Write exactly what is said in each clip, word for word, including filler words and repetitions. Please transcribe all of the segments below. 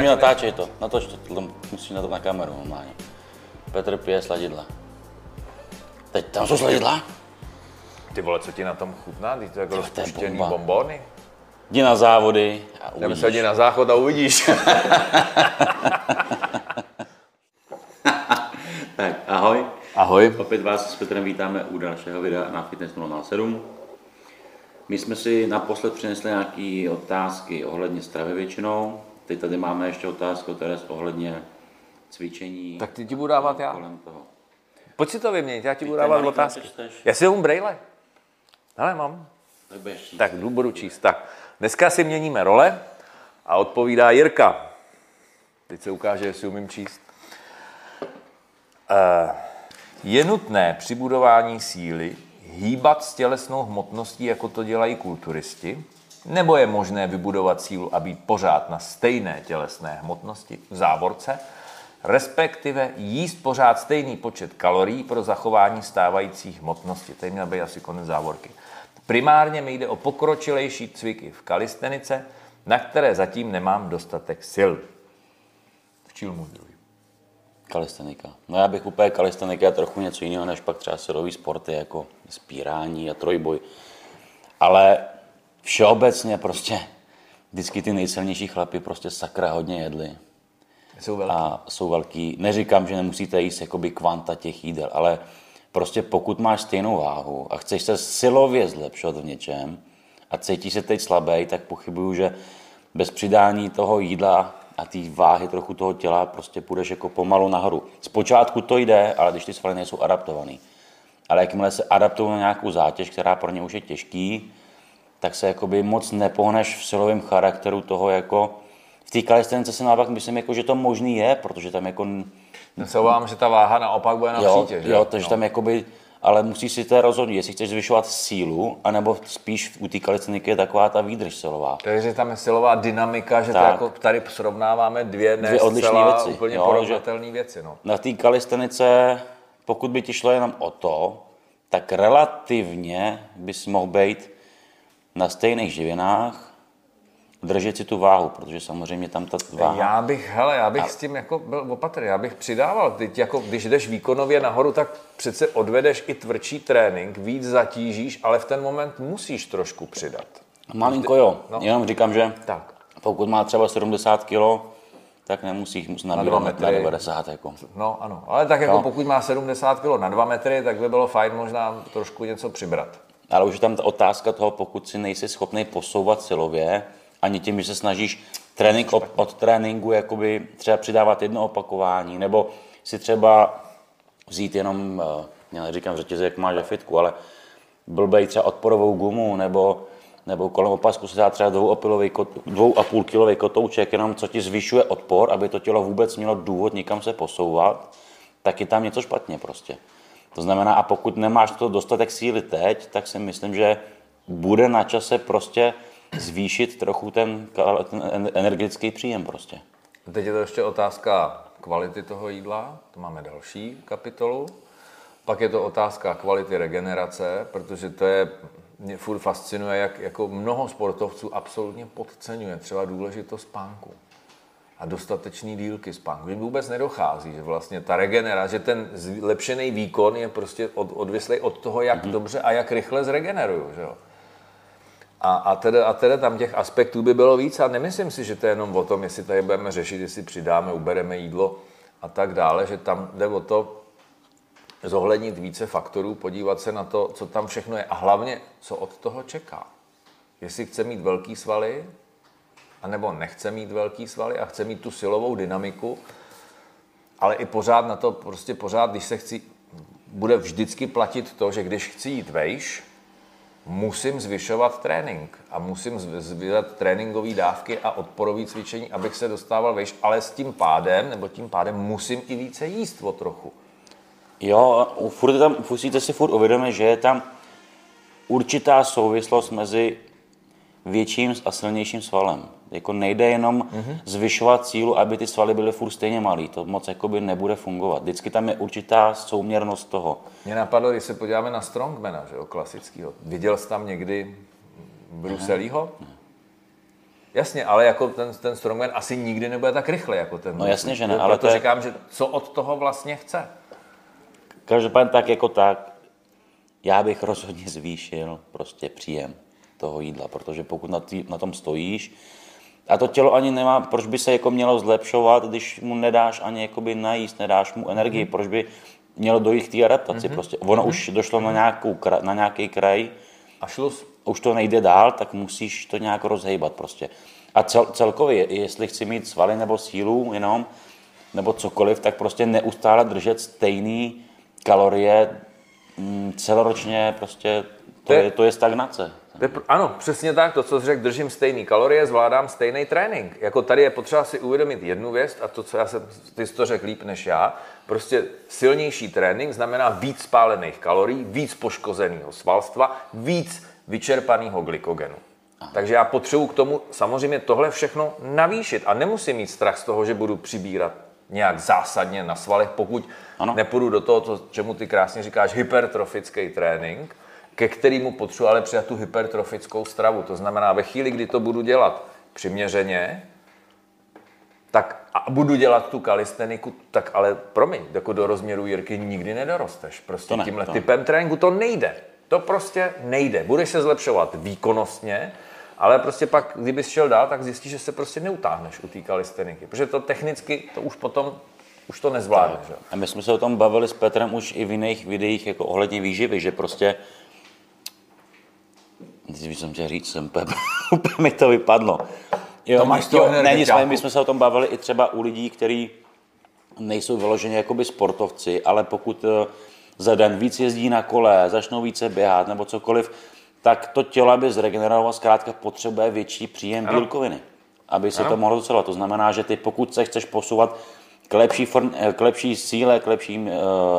Mě natáčej to, natoč to, musíš na to na kameru normálně. Petr pije sladidla. Teď tam jsou sladidla? Ty vole, co ti na tom chutná, ty to jako rozpuštěný bombony? Jdi na závody a uvidíš. Nebo se jdi na záchod a uvidíš. Tak, ahoj. Ahoj. Opět vás s Petrem vítáme u dalšího videa na Fitness Monal sedm. My jsme si naposled přinesli nějaké otázky ohledně stravy většinou. Teď tady máme ještě otázku, Terez, ohledně cvičení. Tak ty ti budu dávat já. Toho. Pojď si to vyměnit, já ti budu dávat otázky. Já si jdu brejle. Ale mám. Číst, tak jdu, budu číst. Tak. Dneska si měníme role a odpovídá Jirka. Teď se ukáže, jestli umím číst. Je nutné při budování síly hýbat s tělesnou hmotností, jako to dělají kulturisti? Nebo je možné vybudovat sílu a být pořád na stejné tělesné hmotnosti, v závorce, respektive jíst pořád stejný počet kalorií pro zachování stávající hmotnosti? Tady měl být asi konec závorky. Primárně mi jde o pokročilejší cviky v kalistenice, na které zatím nemám dostatek sil. V čilmu druhý. Kalistenika. No já bych úplně kalistenika trochu něco jiného, než pak třeba silový sporty, jako spírání a trojboj. Ale všeobecně prostě vždycky ty nejsilnější chlapi prostě sakra hodně jedli. Jsou velký. A jsou velký. Neříkám, že nemusíte jíst jakoby kvanta těch jídel, ale prostě pokud máš stejnou váhu a chceš se silově zlepšovat v něčem a cítíš se teď slabý, tak pochybuju, že bez přidání toho jídla a té váhy trochu toho těla prostě půjdeš jako pomalu nahoru. Zpočátku to jde, ale když ty svaly nejsou adaptovaný. Ale jakmile se adaptují na nějakou zátěž, která pro ně už je těžký, tak se jakoby moc nepohneš v silovém charakteru toho jako... V té kalistenice se naopak myslím, jako, že to možný je, protože tam jako... Já se obávám, že ta váha naopak bude na přítěž. Jo, jo, takže no. Tam jakoby... Ale musíš si to rozhodnout, jestli chceš zvyšovat sílu, anebo spíš u té kalisteniky je taková ta výdrž silová. Takže tam je silová dynamika, že to jako tady srovnáváme dvě, dvě odlišné věci, úplně porovnatelné věci. No. Na té kalistenice, pokud by ti šlo jenom o to, tak relativně bys mohl být na stejných živinách, držet si tu váhu, protože samozřejmě tam ta váha... Já bych, hele, já bych a... s tím jako byl opatrný, já bych přidával. Teď jako, když jdeš výkonově nahoru, tak přece odvedeš i tvrdší trénink, víc zatížíš, ale v ten moment musíš trošku přidat. Malinko jo, no. Jenom říkám, že tak. Pokud má třeba sedmdesát kilo, tak nemusíš musí na, na dva metry na devadesát. Jako. No ano, ale tak jako no. Pokud má sedmdesát kilo na dva metry, tak by bylo fajn možná trošku něco přibrat. Ale už je tam ta otázka toho, pokud si nejsi schopný posouvat silově, ani tím, že se snažíš trénink od, od tréninku jakoby třeba přidávat jedno opakování, nebo si třeba vzít jenom, já neříkám v řetěze, jak máš ve fitku, ale blbej třeba odporovou gumu, nebo, nebo kolem opasku se dá třeba dvou a půl kilový kotouček, jenom co ti zvyšuje odpor, aby to tělo vůbec mělo důvod nikam se posouvat, tak je tam něco špatně prostě. To znamená, a pokud nemáš to dostatek síly teď, tak si myslím, že bude na čase prostě zvýšit trochu ten, ten energetický příjem prostě. Teď je to ještě otázka kvality toho jídla, to máme další kapitolu. Pak je to otázka kvality regenerace, protože to je, mě furt fascinuje, jak jako mnoho sportovců absolutně podceňuje třeba důležitost spánku a dostatečný dílky spánku. Že vůbec nedochází, že vlastně ta regenerace, že ten zlepšený výkon je prostě od, odvislý od toho, jak mm-hmm. dobře a jak rychle zregeneruju, že jo. A, a, teda, a teda tam těch aspektů by bylo víc a nemyslím si, že to je jenom o tom, jestli tady budeme řešit, jestli přidáme, ubereme jídlo a tak dále, že tam jde o to zohlednit více faktorů, podívat se na to, co tam všechno je a hlavně, co od toho čeká. Jestli chce mít velký svaly, anebo nechce mít velký svaly a chce mít tu silovou dynamiku, ale i pořád na to, prostě pořád, když se chci, bude vždycky platit to, že když chci jít vejš, musím zvyšovat trénink a musím zvyšovat tréninkové dávky a odporové cvičení, abych se dostával vejš, ale s tím pádem, nebo tím pádem musím i více jíst o trochu. Jo, furt tam, musíte si furt uvědomit, že je tam určitá souvislost mezi větším a silnějším svalem. Jako nejde jenom mm-hmm. zvyšovat sílu, aby ty svaly byly furt stejně malý. To moc jakoby nebude fungovat. Vždycky tam je určitá souměrnost toho. Mě napadlo, když se podíváme na strongmana, že jo, klasickýho. Viděl jsi tam někdy Bruce Leeho? Jasně, ale jako ten, ten strongman asi nikdy nebude tak rychle jako ten. No jasně, že ne, ale to je... říkám, že co od toho vlastně chce. Každopádně tak jako tak, já bych rozhodně zvýšil prostě příjem toho jídla, protože pokud na, tý, na tom stojíš, a to tělo ani nemá, proč by se jako mělo zlepšovat, když mu nedáš ani jakoby najíst, nedáš mu energii, mm-hmm. proč by mělo dojít k té adaptaci mm-hmm. prostě. Ono mm-hmm. už došlo na, nějakou, na nějaký kraj, a šluz. Už to nejde dál, tak musíš to nějak rozhejbat prostě. A cel, celkově, jestli chci mít svaly nebo sílu jenom, nebo cokoliv, tak prostě neustále držet stejný kalorie m, celoročně, prostě to je, je, to je stagnace. To je, ano, přesně tak, to, co jsi řekl, držím stejný kalorie, zvládám stejný trénink. Jako tady je potřeba si uvědomit jednu věc, a to, co já jsem, ty jsi to řekl líp než já, prostě silnější trénink znamená víc spálených kalorií, víc poškozeného svalstva, víc vyčerpaného glykogenu. Aha. Takže já potřebuji k tomu samozřejmě tohle všechno navýšit a nemusím mít strach z toho, že budu přibírat nějak zásadně na svalech, pokud ano. nepůjdu do toho, co, čemu ty krásně říkáš, hypertrofický trénink, ke kterému potřebuji ale přidat tu hypertrofickou stravu. To znamená, ve chvíli, kdy to budu dělat přiměřeně, tak a budu dělat tu kalisteniku, tak ale promiň, jako do rozměru Jirky nikdy nedorosteš. Prostě ne, tímhle typem tréninku to nejde. To prostě nejde. Budeš se zlepšovat výkonnostně, ale prostě pak, kdybys šel dál, tak zjistíš, že se prostě neutáhneš u té kalisteniky. Protože to technicky, to už potom, už to nezvládneš. A my jsme se o tom bavili s Petrem už i v jiných videích, jako ohledně výživy, že prostě... Když jsem chtěl říct, jsem úplně, úplně mi to vypadlo. Jo, to máš to energetika. My jsme se o tom bavili i třeba u lidí, kteří nejsou vyloženě jakoby sportovci, ale pokud... za den víc jezdí na kole, začnou více běhat nebo cokoliv, tak to tělo, aby zregenerovalo, zkrátka potřebuje větší příjem ano. bílkoviny, aby se ano. to mohlo docela. To znamená, že ty pokud se chceš posouvat k lepší, form, k lepší síle, k lepší uh,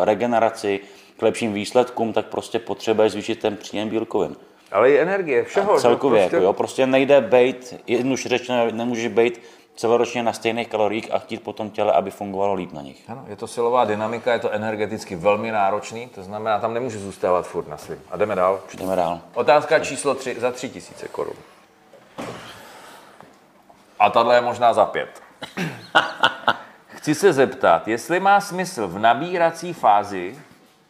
regeneraci, k lepším výsledkům, tak prostě potřebuješ zvýšit ten příjem bílkovin. Ale i energie, všeho. A celkově, prostě... Jako, jo, prostě nejde bejt, jednoduše řečeno, nemůžeš bejt celoročně na stejných kaloriích a chtít potom těle, aby fungovalo líp na nich. Ano, je to silová dynamika, je to energeticky velmi náročný, to znamená, tam nemůžu zůstávat furt na svým. A jdeme dál. Jdeme dál. Otázka číslo tři za tři tisíce korun. A tahle je možná za pět. Chci se zeptat, jestli má smysl v nabírací fázi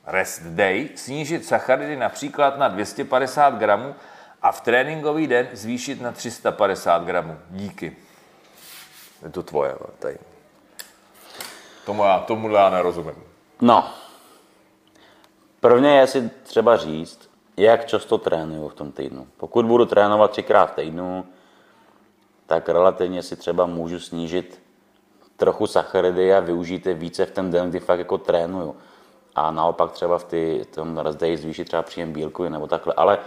rest day snížit sacharidy například na dvě stě padesát gramů a v tréninkový den zvýšit na tři sta padesát gramů. Díky. Je to tvoje, tady. Tomu já, tomu já nerozumím. No. Prvně je si třeba říct, jak často trénuju v tom týdnu. Pokud budu trénovat třikrát v týdnu, tak relativně si třeba můžu snížit trochu sacharidy a využít je více v ten den, kdy fakt jako trénuju. A naopak třeba v ty, tom rozdeji zvýšit třeba příjem bílkovin nebo takhle. Ale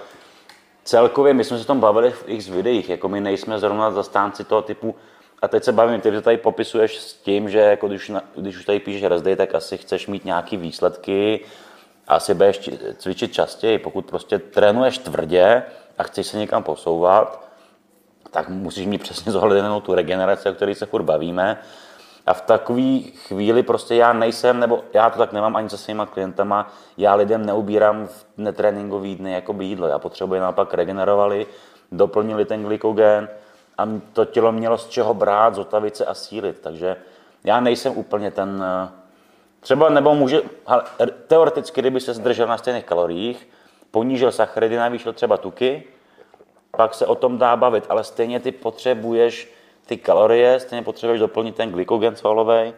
celkově my jsme se o tom bavili v x videích. Jako my nejsme zrovna zastánci toho typu. A teď se bavím, ty tady popisuješ s tím, že jako když, když už tady píšeš rest day, tak asi chceš mít nějaké výsledky, asi budeš cvičit častěji. Pokud prostě trénuješ tvrdě a chceš se někam posouvat, tak musíš mít přesně zohledněnou tu regeneraci, o které se furt bavíme. A v takové chvíli prostě já nejsem, nebo já to tak nemám ani se svýma klientama, já lidem neubírám v netréninkový dny jakoby jídlo. Já potřebuji naopak regenerovali, doplnili ten glykogen, a to tělo mělo z čeho brát, zotavit se a sílit. Takže já nejsem úplně ten... Třeba nebo může... Ale teoreticky, kdyby se zdržel na stejných kaloriích, ponížil sacharidy, navýšil třeba tuky, pak se o tom dá bavit. Ale stejně ty potřebuješ ty kalorie, stejně potřebuješ doplnit ten glykogen svalový.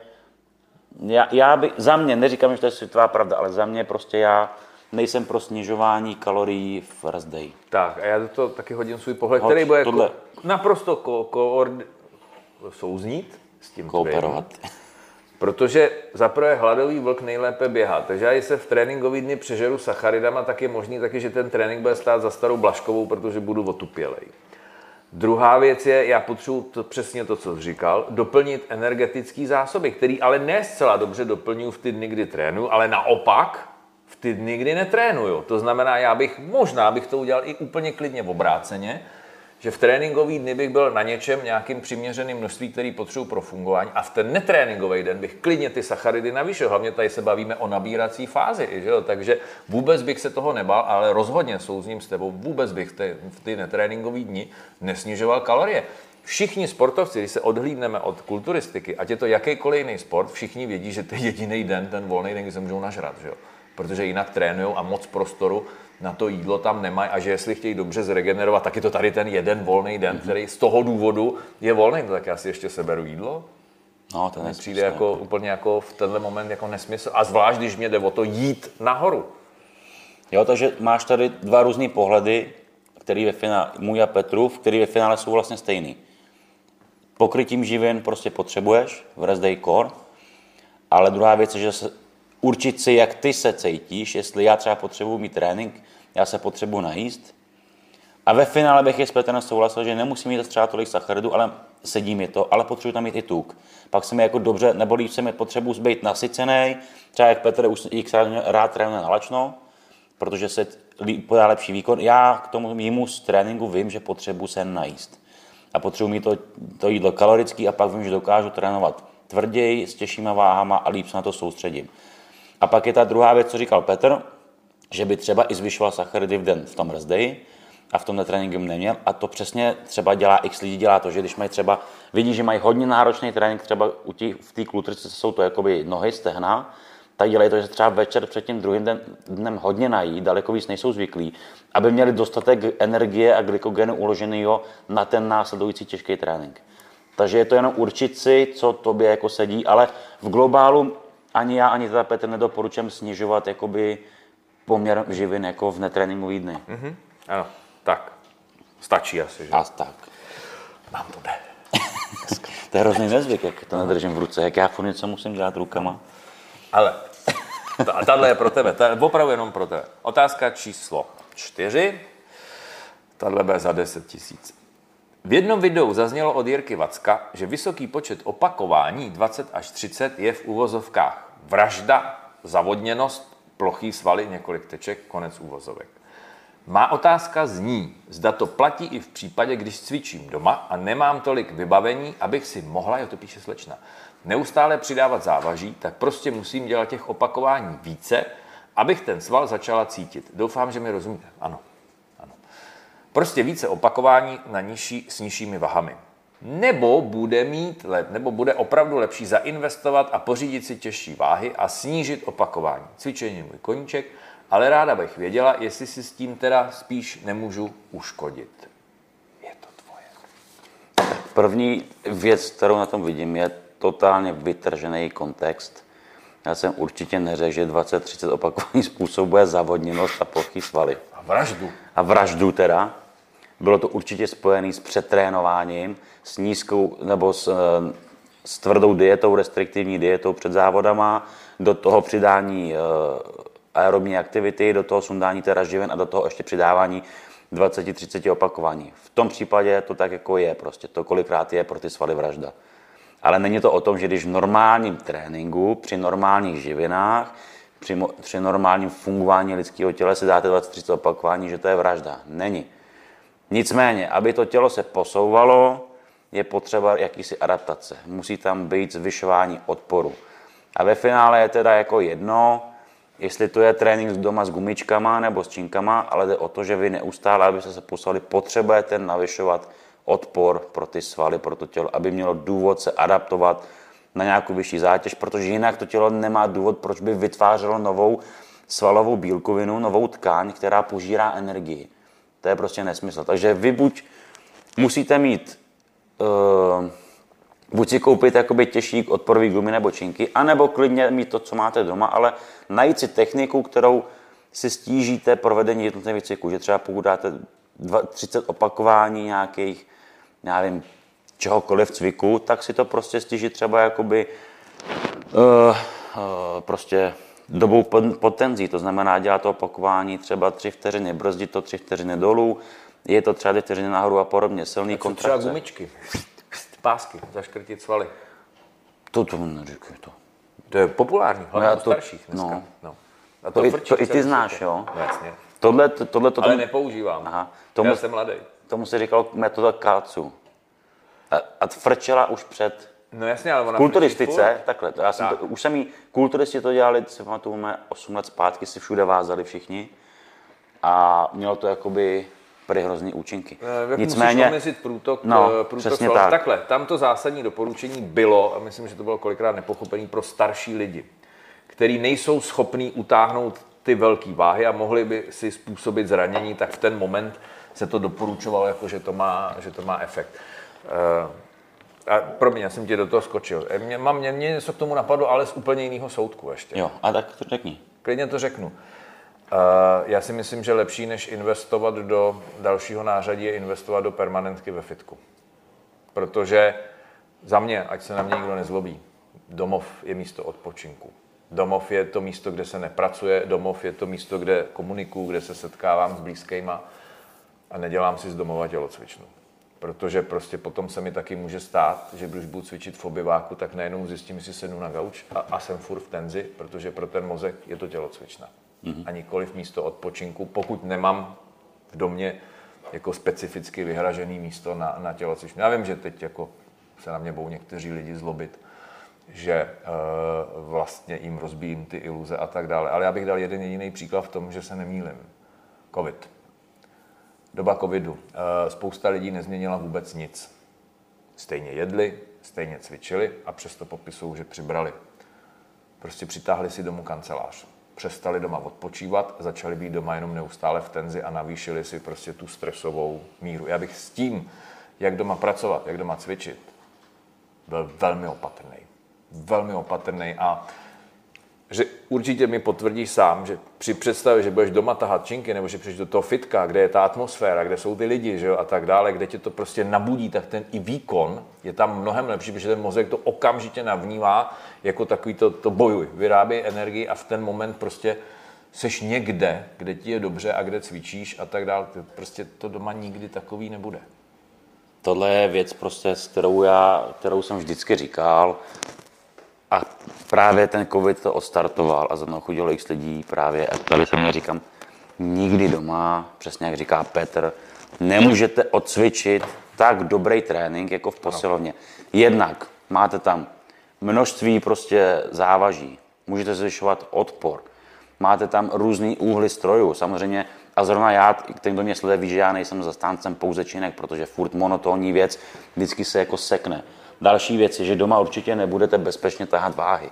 Já, já by, za mě, neříkám, že to je světová pravda, ale za mě prostě já... nejsem pro snižování kalorií v rest day. Tak a já do toho taky hodím svůj pohled, Hoď, který bude ko- naprosto ko- koord- souznít s tím kooperovat. Tvým. Protože zaprvé hladový vlk nejlépe běhá. Takže já se v tréninkový dny přežeru sacharidama, tak je možný taky, že ten trénink bude stát za starou Blaškovou, protože budu otupělej. Druhá věc je, já potřebuji to, přesně to, co jsi říkal, doplnit energetický zásoby, který ale ne zcela dobře doplňuji v ty dny, kdy trénuji, ale naopak v ty dny, kdy netrénuju. To znamená, já bych možná bych to udělal i úplně klidně obráceně, že v tréninkový dny bych byl na něčem, nějakým přiměřeným množství, který potřebuji pro fungování, a v ten netréninkový den bych klidně ty sacharidy navýšil. Hlavně tady se bavíme o nabírací fázi, že jo? Takže vůbec bych se toho nebál, ale rozhodně souzním s tebou, vůbec bych v ty netréninkový dny nesnižoval kalorie. Všichni sportovci, když se odhlídneme od kulturistiky, ať je to jakýkoliv jiný sport, všichni vědí, že to je jediný den, ten volný den, kdy se můžou nažrat, že jo? Protože jinak trénujou a moc prostoru na to jídlo tam nemají a že jestli chtějí dobře zregenerovat, tak je to tady ten jeden volný den, který z toho důvodu je volný, tak já si ještě seberu jídlo. No, to přijde jako úplně jako v tenhle moment jako nesmysl. A zvlášť, když mě jde o to jít nahoru. Jo, takže máš tady dva různý pohledy, který ve finále, můj a Petrův, který ve finále jsou vlastně stejný. Pokrytím živin prostě potřebuješ, v rest day core, ale druhá věc je, že se, určit si, jak ty se cítíš, jestli já třeba potřebuji mít trénink, já se potřebuji najíst. A ve finále bych je s Petrem souhlasil, že nemusím mít třeba tolik sacharidů, ale sedí mi to, ale potřebuji tam mít i tuk. Pak se mi jako dobře, nebo líp se mi potřebuji být nasycený, třeba jak Petr už rád trénuje na lačno, protože se podá lepší výkon. Já k tomu jimu z tréninku vím, že potřebuji se najíst. A potřebuji mít to, to jídlo kalorický a pak vím, že dokážu trénovat tvrději, s těžšíma váhama a líp se na to soustředím. A pak je ta druhá věc, co říkal Petr, že by třeba i zvyšoval sacharidy v den v tom rest day a v tomhle tréninku neměl. A to přesně třeba dělá x lidí, dělá to, že když mají třeba, vidí, že mají hodně náročný trénink, třeba u tí, v té klutrice jsou to jakoby nohy, stehna, tak dělají to, že třeba večer před tím druhým den, dnem hodně nají, daleko víc nejsou zvyklí, aby měli dostatek energie a glykogenu uloženého na ten následující těžký trénink. Takže je to jenom určit si, co tobě jako sedí, ale v globálu ani já, ani teda Petr nedoporučujem snižovat jakoby poměr živin jako v netréninkový dny. Mm-hmm. Ano, tak. Stačí asi, že? A tak. Mám to jde. To je hrozný nezvyk, jak to nedržím v ruce, jak já furt něco musím dělat rukama. Ale, a tahle je pro tebe, ta je opravdu jenom pro tebe. Otázka číslo čtyři, tahle bude za deset tisíc. V jednom videu zaznělo od Jirky Vacka, že vysoký počet opakování, dvacet až třicet, je v uvozovkách vražda, zavodněnost, plochý svaly, několik teček, konec uvozovek. Má otázka zní, zda to platí i v případě, když cvičím doma a nemám tolik vybavení, abych si mohla, jo, to píše slečna, neustále přidávat závaží, tak prostě musím dělat těch opakování více, abych ten sval začala cítit. Doufám, že mi rozumíte. Ano. Prostě více opakování na nižší, s nižšími vahami. Nebo bude mít, nebo bude opravdu lepší zainvestovat a pořídit si těžší váhy a snížit opakování. Cvičení je můj koníček, ale ráda bych věděla, jestli si s tím teda spíš nemůžu uškodit. Je to tvoje. První věc, kterou na tom vidím, je totálně vytržený kontext. Já jsem určitě neřekl, že dvacet třicet opakování způsobuje zavodněnost a plochý svaly. A vraždu. A vraždu teda. Bylo to určitě spojené s přetrénováním, s nízkou nebo s, s tvrdou dietou, restriktivní dietou před závodama, do toho přidání aerobní aktivity, do toho sundání teda živin a do toho ještě přidávání dvacet třicet opakování. V tom případě to tak jako je prostě, to kolikrát je pro ty svaly vražda. Ale není to o tom, že když v normálním tréninku, při normálních živinách, při, mo- při normálním fungování lidského těla si dáte dvacet třicet opakování, že to je vražda. Není. Nicméně, aby to tělo se posouvalo, je potřeba jakýsi adaptace. Musí tam být zvyšování odporu. A ve finále je teda jako jedno, jestli to je trénink doma s gumičkama nebo s činkama, ale jde o to, že vy neustále, abyste se posouvali, potřebujete navyšovat odpor pro ty svaly, pro to tělo, aby mělo důvod se adaptovat na nějakou vyšší zátěž, protože jinak to tělo nemá důvod, proč by vytvářelo novou svalovou bílkovinu, novou tkáň, která požírá energii. To je prostě nesmysl. Takže vy buď musíte mít, uh, buď si koupit jakoby těžší odporový gumy nebo činky, anebo klidně mít to, co máte doma, ale najít si techniku, kterou si stížíte provedení jednotlivých cyklů, že třeba pokud dáte třicet opakování nějakých, já nevím, čehokoliv cviku, tak si to prostě stížit třeba jakoby uh, uh, prostě dobou potenzí, to znamená dělat to opakování třeba tři vteřiny, brzdit to tři vteřiny dolů, je to třeba dvě vteřiny nahoru a podobně, silný kontrakce. Třeba gumičky, pásky, zaškrtit svaly. To to neříkej to. To je populární, hlavně u starších dneska. No. No. A to, to, vrčí, to i ty znáš, všichni. Jo? Vlastně. Tohle, to, tohle, to, Ale tomu, nepoužívám, aha, tomu, já jsem mladý. Tomu se říkalo metoda Kácu. A, a frčela už před no jasně, ale ona kulturistice, takhle, já jsem tak. to, už jsem jí, kulturisti to dělali, si pamatujeme, osm let zpátky si všude vázali všichni a mělo to jakoby prý hrozný účinky. Jak nicméně musíš omezit průtok, no, průtok přesně tak. Takhle, tamto zásadní doporučení bylo, a myslím, že to bylo kolikrát nepochopený pro starší lidi, kteří nejsou schopní utáhnout ty velké váhy a mohli by si způsobit zranění, tak v ten moment se to doporučovalo, jako že to má, že to má efekt. A pro mě, já jsem tě do toho skočil. Mě, mě, mě něco k tomu napadlo, ale z úplně jiného soudku ještě. Jo, a tak to řekni. Klidně to řeknu. Já si myslím, že lepší, než investovat do dalšího nářadí, je investovat do permanentky ve fitku. Protože za mě, ať se na mě nikdo nezlobí, domov je místo odpočinku. Domov je to místo, kde se nepracuje, domov je to místo, kde komunikuju, kde se setkávám s blízkýma a nedělám si z domova tělocvičnu. Protože prostě potom se mi taky může stát, že když budu cvičit v obyváku, tak najednou zjistím, jestli sednu na gauč a, a jsem furt v tenzi, protože pro ten mozek je to tělocvična. Mm-hmm. A nikoliv místo odpočinku, pokud nemám v domě jako specificky vyhražený místo na, na tělocvičnu. Já vím, že teď jako se na mě budou někteří lidi zlobit, že e, vlastně jim rozbíjím ty iluze a tak dále. Ale já bych dal jeden jediný příklad v tom, že se nemýlím. Covid. Doba covidu. Spousta lidí nezměnila vůbec nic. Stejně jedli, stejně cvičili a přesto popisují, že přibrali. Prostě přitáhli si domů kancelář. Přestali doma odpočívat, začali být doma jenom neustále v tenzi a navýšili si prostě tu stresovou míru. Já bych s tím, jak doma pracovat, jak doma cvičit, byl velmi opatrný. Velmi opatrný a že určitě mi potvrdíš sám, že při představě, že budeš doma tahat činky, nebo že přijdeš do toho fitka, kde je ta atmosféra, kde jsou ty lidi, že jo, a tak dále, kde tě to prostě nabudí, tak ten i výkon je tam mnohem lepší, protože ten mozek to okamžitě navnívá jako takový to, to bojuj, vyráběj energii a v ten moment prostě seš někde, kde ti je dobře a kde cvičíš a tak dále. Prostě to doma nikdy takový nebude. Tohle je věc prostě, s kterou já, kterou jsem vždycky říkal, a právě ten covid to odstartoval a za mnou chodilo x lidí právě a tady se mě říkám, nikdy doma, přesně jak říká Petr, nemůžete odcvičit tak dobrý trénink jako v posilovně. Jednak máte tam množství prostě závaží, můžete zvyšovat odpor, máte tam různý úhly strojů, samozřejmě a zrovna já, ten, kdo mě sleduje, ví, že já nejsem zastáncem pouze činek, protože furt monotónní věc vždycky se jako sekne. Další věc je, že doma určitě nebudete bezpečně tahat váhy.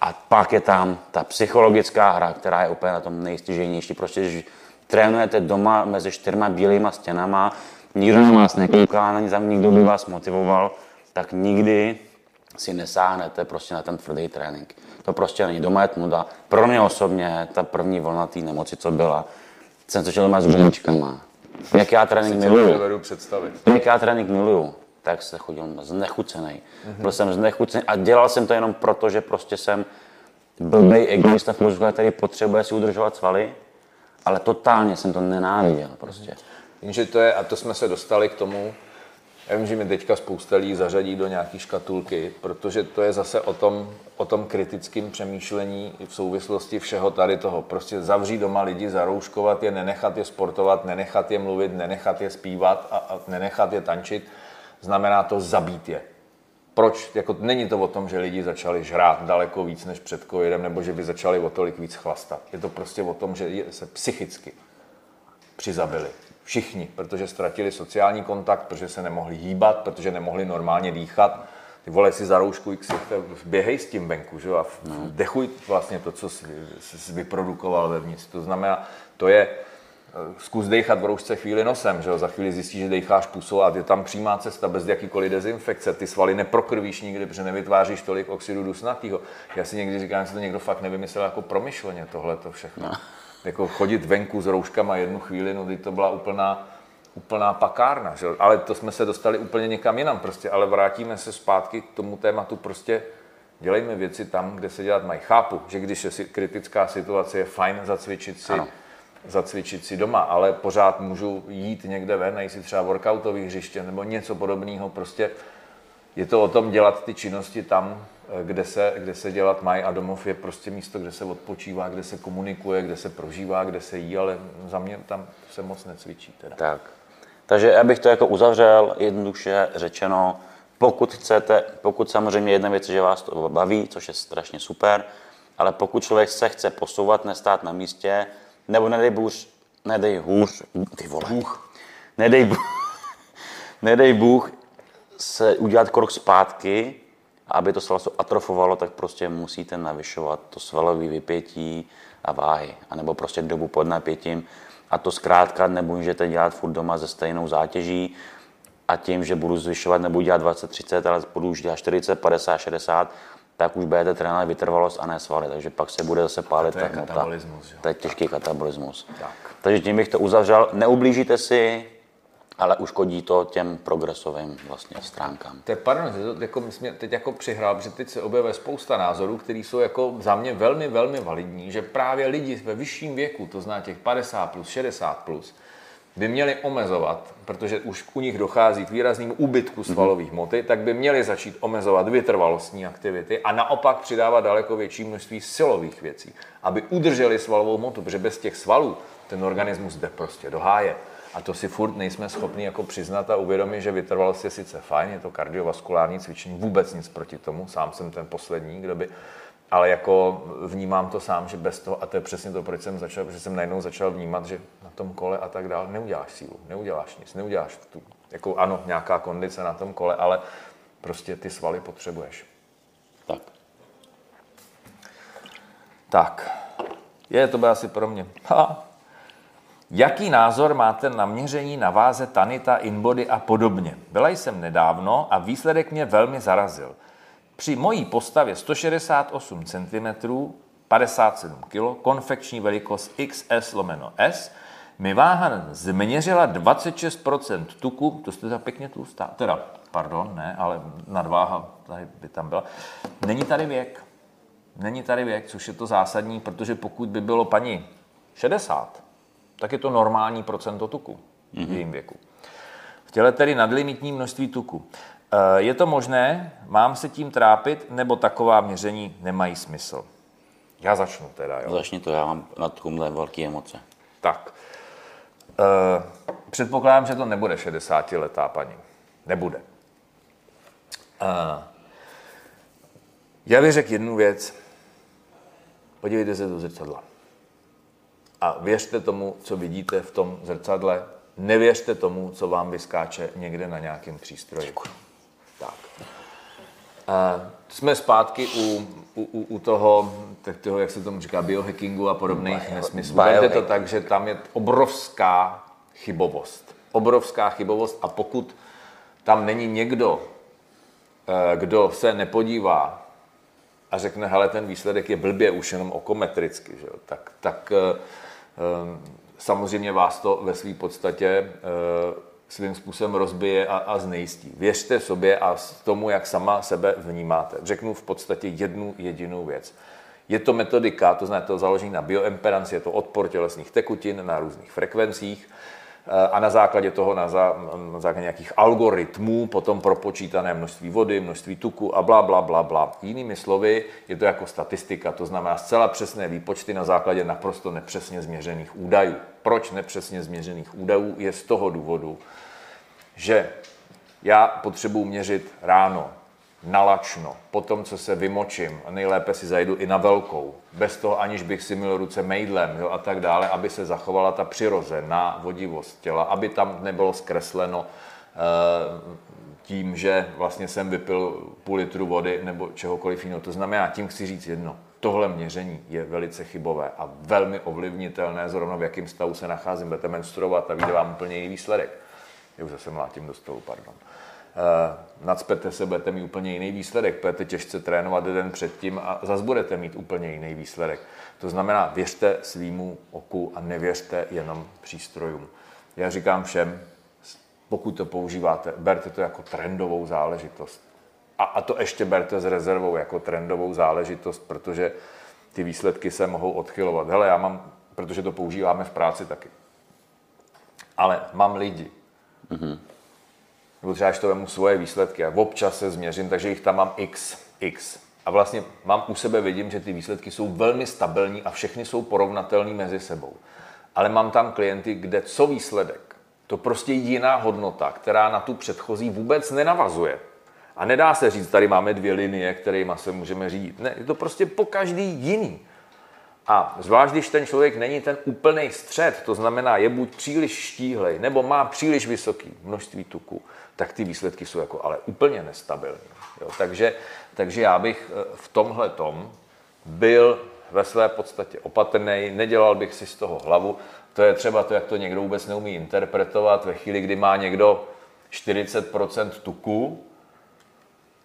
A pak je tam ta psychologická hra, která je úplně na tom nejstěžejnější. Prostě, že trénujete doma mezi čtyřma bílýma stěnama, nikdo na vás nekouká, ani tam nikdo by vás motivoval, tak nikdy si nesáhnete prostě na ten tvrdý trénink. To prostě není doma je tmuda. Pro mě osobně ta první vlna té nemoci, co byla, jsem to šel doma s břeničkama. Jak já trénink miluju. Jak já trénink miluju. Tak se chodil znechucený. Mm-hmm. Byl jsem znechucený a dělal jsem to jenom proto, že prostě jsem blbej egoista v mozku, který potřebuje si udržovat svaly, ale totálně jsem to nenáviděl prostě. Jenže to je, a to jsme se dostali k tomu, já vím, že mi teďka spousta lidí zařadí do nějaký škatulky, protože to je zase o tom, o tom kritickém přemýšlení v souvislosti všeho tady toho. Prostě zavřít doma lidi, zarouškovat je, nenechat je sportovat, nenechat je mluvit, nenechat je zpívat a, a nenechat je tančit. Znamená to zabít je. Proč? Jako, není to o tom, že lidi začali žrát daleko víc než před covidem, nebo že by začali o tolik víc chlastat. Je to prostě o tom, že se psychicky přizabili. Všichni, protože ztratili sociální kontakt, protože se nemohli hýbat, protože nemohli normálně dýchat. Ty vole si za roušku, běhej s tím venku, že? A vdechuj vlastně to, co jsi, jsi vyprodukoval vevnitř. To znamená, to je... Zkus dejchat v roušce chvíli nosem, že jo? Za chvíli zjistíš, že dejcháš pusou a je tam přímá cesta bez jakýkoliv dezinfekce. Ty svaly neprokrvíš nikdy, protože nevytváříš tolik oxidu dusnatýho. Já si někdy říkám, že to někdo fakt nevymyslel jako promyšleně tohleto všechno. No. Jako chodit venku s rouškama jednu chvíli, no to byla úplná, úplná pakárna, že jo? Ale to jsme se dostali úplně někam jinam prostě, ale vrátíme se zpátky k tomu tématu prostě. Dělejme věci tam, kde se dělat mají. Chápu, že když je kritická situace, je fajn zacvičit si. Ano. zacvičit si doma, ale pořád můžu jít někde ven, najít si třeba workoutový hřiště nebo něco podobného. Prostě je to o tom dělat ty činnosti tam, kde se, kde se dělat mají a domov je prostě místo, kde se odpočívá, kde se komunikuje, kde se prožívá, kde se jí, ale za mě tam se moc necvičí. Teda. Tak. Takže já bych to jako uzavřel, jednoduše řečeno, pokud chcete, pokud samozřejmě jedna věc, že vás to baví, což je strašně super, ale pokud člověk se chce posouvat, nestát na místě, nebo nedej bůh nedej hůř, ty vole, Bůh. Nedej, bů... nedej Bůh se udělat krok zpátky, aby to svalstvo atrofovalo, tak prostě musíte navyšovat to svalové vypětí a váhy, anebo prostě dobu pod napětím. A to zkrátka nemůžete dělat furt doma ze stejnou zátěží a tím, že budu zvyšovat, nebudu dělat dvacet třicet, ale budu už dělat čtyřicet, padesát, šedesát, tak už budete trénovat vytrvalost a ne svaly, takže pak se bude zase pálit ta hmota. To je těžký katabolismus. Tak. Takže tím bych to uzavřel. Neublížíte si, ale uškodí to těm progresovým vlastně stránkám. To je pardon, to, jako, my jsme teď jako přihrál, protože teď se objevuje spousta názorů, které jsou jako za mě velmi, velmi validní, že právě lidi ve vyšším věku, to znamená těch padesát plus, šedesát plus, by měli omezovat, protože už u nich dochází k výraznému úbytku svalové hmoty, tak by měli začít omezovat vytrvalostní aktivity a naopak přidávat daleko větší množství silových věcí, aby udrželi svalovou hmotu, protože bez těch svalů ten organismus jde prostě do háje. A to si furt nejsme schopni jako přiznat a uvědomit, že vytrvalost je sice fajn, je to kardiovaskulární cvičení, vůbec nic proti tomu, sám jsem ten poslední, kdo by, ale jako vnímám to sám, že bez toho, a to je přesně to, proč jsem začal, protože jsem najednou začal vnímat, že na tom kole a tak dál neuděláš sílu, neuděláš nic, neuděláš tu, jako ano, nějaká kondice na tom kole, ale prostě ty svaly potřebuješ. Tak. Tak. Je, to bylo asi pro mě. Ha. Jaký názor máte na měření na váze Tanita, inBody a podobně? Byla jsem nedávno a výsledek mě velmi zarazil. Při mojí postavě sto šedesát osm centimetrů, padesát sedm kilogramů, konfekční velikost X S lomeno S, mi váha změřila dvacet šest procent tuku, to jste za pěkně tlustá, teda, pardon, ne, ale nadváha tady by tam byla. Není tady věk, není tady věk, což je to zásadní, protože pokud by bylo paní šedesát, tak je to normální procento tuku mm-hmm. v jejím věku. V těle tedy nadlimitní množství tuku. E, je to možné? Mám se tím trápit? Nebo taková měření nemají smysl? Já začnu teda, jo? Začni to, já mám na tomhle velké emoce. Tak. E, předpokládám, že to nebude šedesátiletá paní. Nebude. E, já bych řekl jednu věc. Podívejte se do zrcadla. A věřte tomu, co vidíte v tom zrcadle. Nevěřte tomu, co vám vyskáče někde na nějakém přístroji. Děkuji. Tak. E, jsme zpátky u, u, u toho, toho, jak se tomu říká, biohackingu a podobných Bio, nesmyslů. Vemte to tak, že tam je obrovská chybovost. Obrovská chybovost a pokud tam není někdo, kdo se nepodívá a řekne, hele, ten výsledek je blbě už jenom okometricky, že jo? Tak, tak samozřejmě vás to ve své podstatě svým způsobem rozbije a, a znejistí. Věřte sobě a tomu, jak sama sebe vnímáte. Řeknu v podstatě jednu jedinou věc. Je to metodika, to znamená, to založení na bioimpedanci, je to odpor tělesných tekutin na různých frekvencích a na základě toho, na, zá, na základě nějakých algoritmů, potom propočítané množství vody, množství tuku a bla, bla, bla, bla. Jinými slovy, je to jako statistika, to znamená zcela přesné výpočty na základě naprosto nepřesně změřených údajů. Proč nepřesně změřených údajů? Je z toho důvodu, že já potřebuji měřit ráno, nalačno, po tom, co se vymočím, a nejlépe si zajdu i na velkou, bez toho, aniž bych si měl ruce mejdlem, jo, a tak dále, aby se zachovala ta přirozená vodivost těla, aby tam nebylo zkresleno e, tím, že vlastně jsem vypil půl litru vody nebo čehokoliv jiného. To znamená, tím chci říct jedno, tohle měření je velice chybové a velmi ovlivnitelné, zrovna v jakém stavu se nacházím, budete menstruovat a vyjde vám úplně jiný výsledek. Já už zase mlátím do stolu, pardon. Uh, nacpete se, budete mít úplně jiný výsledek, budete těžce trénovat den předtím a zase budete mít úplně jiný výsledek. To znamená, věřte svýmu oku a nevěřte jenom přístrojům. Já říkám všem, pokud to používáte, berte to jako trendovou záležitost. A, a to ještě berte s rezervou jako trendovou záležitost, protože ty výsledky se mohou odchylovat. Hele, já mám, protože to používáme v práci taky. Ale mám lidi. Mm-hmm. Nebo třeba, až to vemu svoje výsledky a občas se změřím, takže jich tam mám x, x. A vlastně mám u sebe, vidím, že ty výsledky jsou velmi stabilní a všechny jsou porovnatelné mezi sebou. Ale mám tam klienty, kde co výsledek, to prostě jiná hodnota, která na tu předchozí vůbec nenavazuje. A nedá se říct, tady máme dvě linie, kterými se můžeme řídit. Ne, je to prostě po každý jiný. A zvlášť, když ten člověk není ten úplný střed, to znamená, je buď příliš štíhlej, nebo má příliš vysoké množství tuku, tak ty výsledky jsou jako ale úplně nestabilní. Jo? Takže, takže já bych v tomhletom byl ve své podstatě opatrnej, nedělal bych si z toho hlavu. To je třeba to, jak to někdo vůbec neumí interpretovat. Ve chvíli, kdy má někdo čtyřicet procent tuku,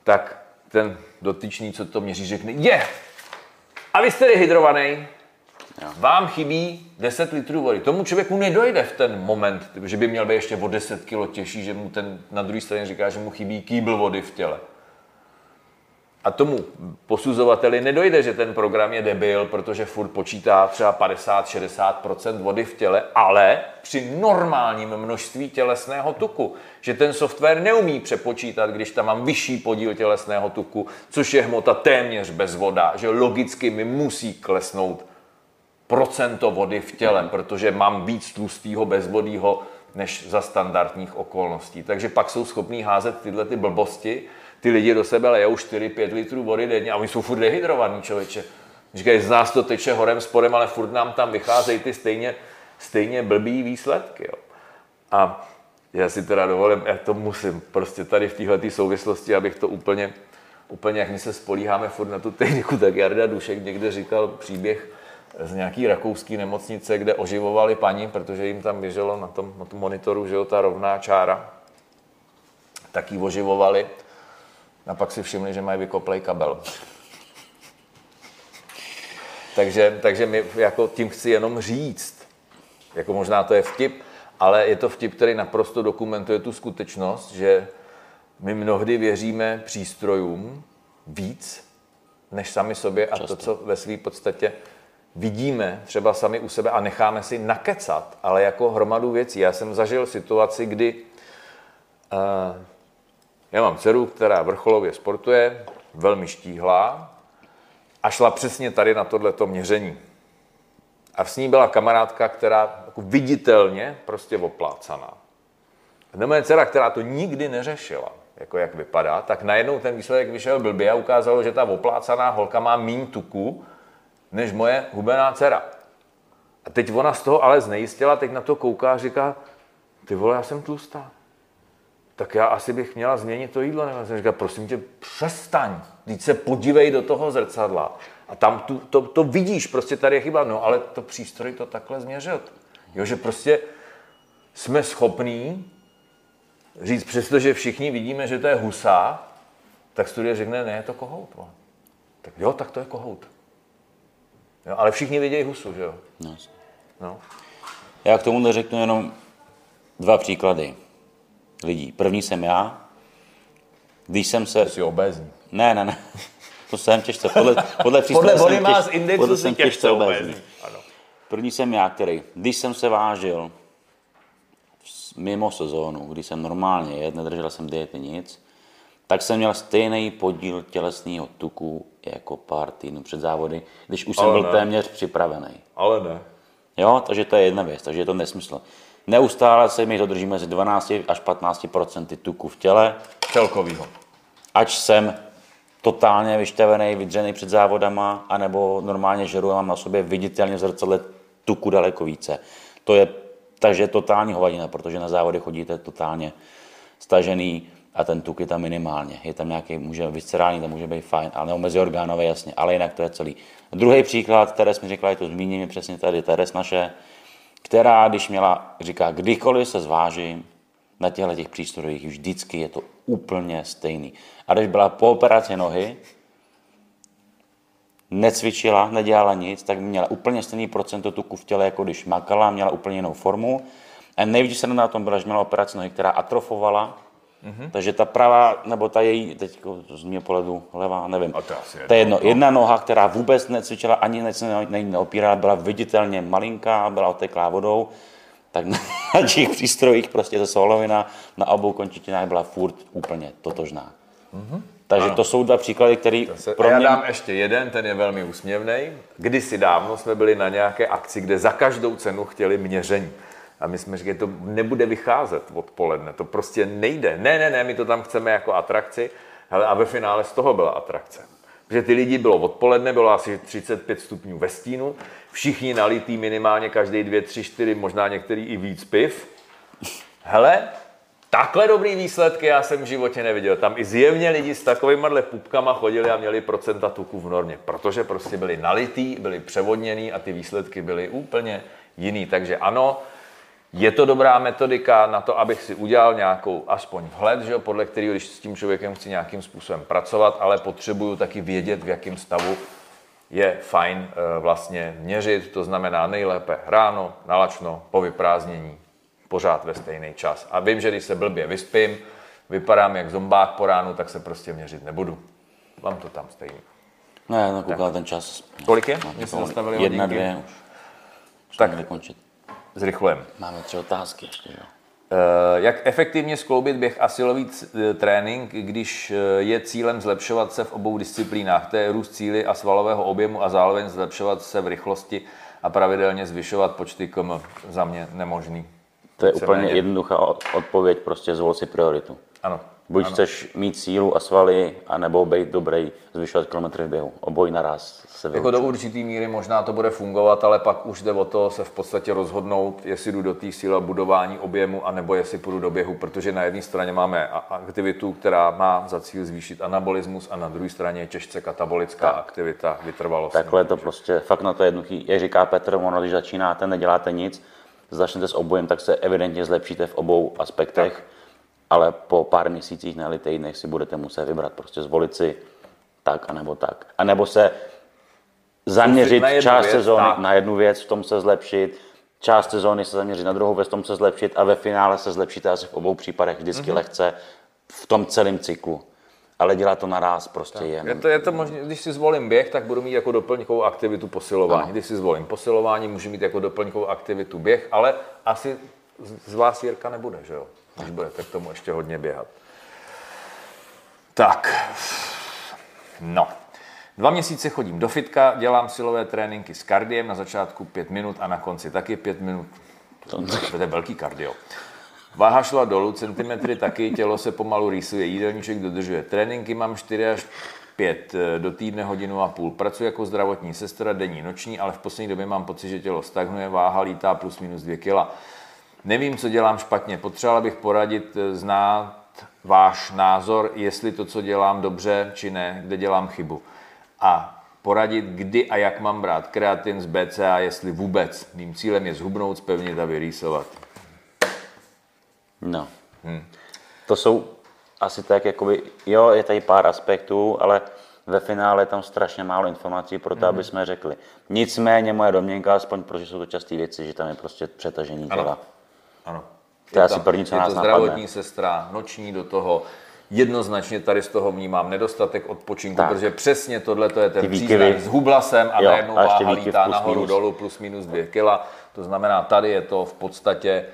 tak ten dotyčný, co to měří, řekne, je! A vy jste dehydrovaný, vám chybí deset litrů vody. Tomu člověku nedojde v ten moment, že by měl být ještě o deset kilo těžší, že mu ten na druhé straně říká, že mu chybí kýbl vody v těle. A tomu posuzovateli nedojde, že ten program je debil, protože furt počítá třeba padesát až šedesát procent vody v těle, ale při normálním množství tělesného tuku. Že ten software neumí přepočítat, když tam mám vyšší podíl tělesného tuku, což je hmota téměř bez voda, že logicky mi musí klesnout procento vody v těle, protože mám víc tlustýho bezvodýho než za standardních okolností. Takže pak jsou schopní házet tyhle ty blbosti, ty lidi do sebe lejou čtyři pět litrů vody denně a oni jsou furt dehydrovaní, člověče. Říkají, z nás to teče horem sporem, ale furt nám tam vycházejí ty stejně, stejně blbý výsledky. Jo. A já si teda dovolím, já to musím prostě tady v téhleté souvislosti, abych to úplně, úplně, jak my se spolíháme furt na tu techniku, tak Jarda Dušek někde říkal příběh z nějaký rakouský nemocnice, kde oživovali paní, protože jim tam běželo na tom, na tom monitoru, že jo, ta rovná čára. Tak ji oživovali. A pak si všimli, že mají vykoplej kabel. takže, takže my jako tím chci jenom říct, jako možná to je vtip, ale je to vtip, který naprosto dokumentuje tu skutečnost, že my mnohdy věříme přístrojům víc, než sami sobě a to, co ve své podstatě vidíme třeba sami u sebe a necháme si nakecat, ale jako hromadu věcí. Já jsem zažil situaci, kdy uh, já mám dceru, která vrcholově sportuje, velmi štíhlá a šla přesně tady na tohleto měření. A s ní byla kamarádka, která jako viditelně prostě oplácaná. A moje dcera, která to nikdy neřešila, jako jak vypadá, tak najednou ten výsledek vyšel blbě a ukázalo, že ta oplácaná holka má míň tuku než moje hubená dcera. A teď ona z toho ale znejistila, teď na to kouká a říká, ty vole, já jsem tlustá. Tak já asi bych měla změnit to jídlo. Nebo jsem říkal, prosím tě, přestaň. Teď se podívej do toho zrcadla. A tam tu, to, to vidíš, prostě tady je chyba. No ale to přístroj to takhle změřil. Jo, že prostě jsme schopní říct, přestože všichni vidíme, že to je husa, tak studie řekne, ne, je to kohout. Tak jo, tak to je kohout. Jo, ale všichni vidějí husu, že jo? No. Já k tomu řeknu jenom dva příklady. Lidí. První jsem já, když jsem se... Jsi obézní. Ne, ne, ne, to jsem těžce, podle, podle přístroje podle jsem, těž... indexu podle jsem těžce, těžce obézní. První jsem já, který, když jsem se vážil mimo sezónu, když jsem normálně jedl, nedržel jsem diety nic, tak jsem měl stejný podíl tělesného tuku jako pár týdnů před závody, když už jsem Ale byl ne. téměř připravený. Ale ne. Jo, takže to je jedna věc, takže je to nesmysl. Neustále se mi dodržíme mezi dvanáct až patnáct procent tuku v těle. Celkovýho. Ač jsem totálně vyšťavený, vydřený před závodama, anebo normálně žeru a mám na sobě viditelně v zrcadle tuku daleko více. To je takže totální hovadina, protože na závody chodíte totálně stažený a ten tuk je tam minimálně. Je tam nějaký, může viscerální, tam může být fajn, ale nebo meziorgánové, jasně, ale jinak to je celý. Druhý příklad, Terez mi řekla, je to zmíním, přesně tady Terez naše, která, když měla, říká, kdykoliv se zvážím, na těchto těch přístrojích vždycky je to úplně stejný. A když byla po operaci nohy, necvičila, nedělala nic, tak měla úplně stejný procento tuku v těle, jako když makala, měla úplně jinou formu. A nejvíc se na tom byla, že měla operaci nohy, která atrofovala, mm-hmm. takže ta pravá, nebo ta její, teď z mého pohledu levá, nevím, to je jedno, jedna noha, která vůbec necvičila, ani neopírala, byla viditelně malinká, byla oteklá vodou, tak na těch přístrojích prostě ze solovina na obou končetinách byla furt úplně totožná. Mm-hmm. Takže ano. To jsou dva příklady, který se, pro mě... Já dám ještě jeden, ten je velmi úsměvnej. Kdysi dávno jsme byli na nějaké akci, kde za každou cenu chtěli měření. A my jsme říkali, to nebude vycházet odpoledne, to prostě nejde. Ne, ne, ne, my to tam chceme jako atrakci. Hele, a ve finále z toho byla atrakce. Protože ty lidi bylo odpoledne, bylo asi třicet pět stupňů ve stínu, všichni nalitý minimálně každý dvě, tři, čtyři, možná některý i víc piv. Hele, takhle dobrý výsledky já jsem v životě neviděl. Tam i zjevně lidi s takovýmhle pupkama chodili a měli procenta tuku v normě, protože prostě byli nalitý, byli převodněný a ty výsledky byly úplně jiný. Takže ano, je to dobrá metodika na to, abych si udělal nějakou aspoň vhled, že jo, podle kterého, když s tím člověkem chci nějakým způsobem pracovat, ale potřebuju taky vědět, v jakém stavu je fajn e, vlastně měřit. To znamená nejlépe ráno, nalačno, po vyprázdnění, pořád ve stejný čas. A vím, že když se blbě vyspím, vypadám jak zombák po ránu, tak se prostě měřit nebudu. Mám to tam stejný. No, já nakoukal ten čas. Kolik je? Mě se zastavili hodinky. Jedna, dvě už. Už tak zrychlujem. Máme tři otázky ještě, jo. Jak efektivně skloubit běh a silový trénink, když je cílem zlepšovat se v obou disciplínách, to je růst cíly a svalového objemu a zároveň zlepšovat se v rychlosti a pravidelně zvyšovat počty km? Za mě nemožný. To je Chceme úplně dět. jednoduchá odpověď, prostě zvol si prioritu. Ano. Buď ano. chceš mít sílu a svaly, anebo být dobrý, zvyšovat kilometry v běhu. Obojí naraz se vyučuje. Jako do určitý míry možná to bude fungovat, ale pak už jde o to se v podstatě rozhodnout, jestli jdu do té síly a budování objemu, anebo jestli půjdu do běhu, protože na jedné straně máme aktivitu, která má za cíl zvýšit anabolismus a na druhé straně je těžce katabolická tak. aktivita, vytrvalost. Takhle je to prostě, fakt na to je jednoduchý. Jak říká Petr, ono, když začínáte, neděláte nic, začnete s obojem, tak se evidentně zlepšíte v obou aspektech. Tak. Ale po pár měsících, ne-li týdnech, si budete muset vybrat, prostě zvolit si tak, anebo tak. A nebo se zaměřit část sezóny na jednu věc, v tom se zlepšit, část sezóny se zaměřit na druhou věc, v tom se zlepšit a ve finále se zlepšíte asi v obou případech vždycky mm-hmm. lehce v tom celém cyklu. Ale dělá to naráz prostě tak. jen. Je to, je to možný, když si zvolím běh, tak budu mít jako doplňkovou aktivitu posilování. Ano. Když si zvolím posilování, můžu mít jako doplňkovou aktivitu běh, ale asi z vás Jirka nebude, že jo? Když budete k tomu ještě hodně běhat. Tak, no. Dva měsíce chodím do fitka, dělám silové tréninky s kardiem, na začátku pět minut a na konci taky pět minut. To je velký kardio. Váha šla dolů, centimetry taky, tělo se pomalu rýsuje, jídelníček dodržuje. Tréninky mám čtyři až pět do týdne, hodinu a půl. Pracuji jako zdravotní sestra, denní, noční, ale v poslední době mám pocit, že tělo stagnuje, váha lítá plus minus dvě kila. Nevím, co dělám špatně. Potřeboval bych poradit, znát váš názor, jestli to, co dělám, dobře či ne, kde dělám chybu. A poradit, kdy a jak mám brát kreatin z bé cé á, jestli vůbec. Mým cílem je zhubnout, spevnit a vyrýsovat. No. Hmm. To jsou asi tak, jakoby, jo, je tady pár aspektů, ale ve finále je tam strašně málo informací pro to, hmm. aby jsme řekli. Nicméně moje domněnka, aspoň protože jsou to časté věci, že tam je prostě přetažení těla. Ano, to je, tam, první, co je nás to zdravotní napadne. Sestra, noční do toho, jednoznačně tady z toho vnímám nedostatek odpočinku, tak. protože přesně tohle to je ten příznak, zhubla jsem a jo, najednou a váha lítá nahoru minus. dolů plus minus dvě kila, to znamená tady je to v podstatě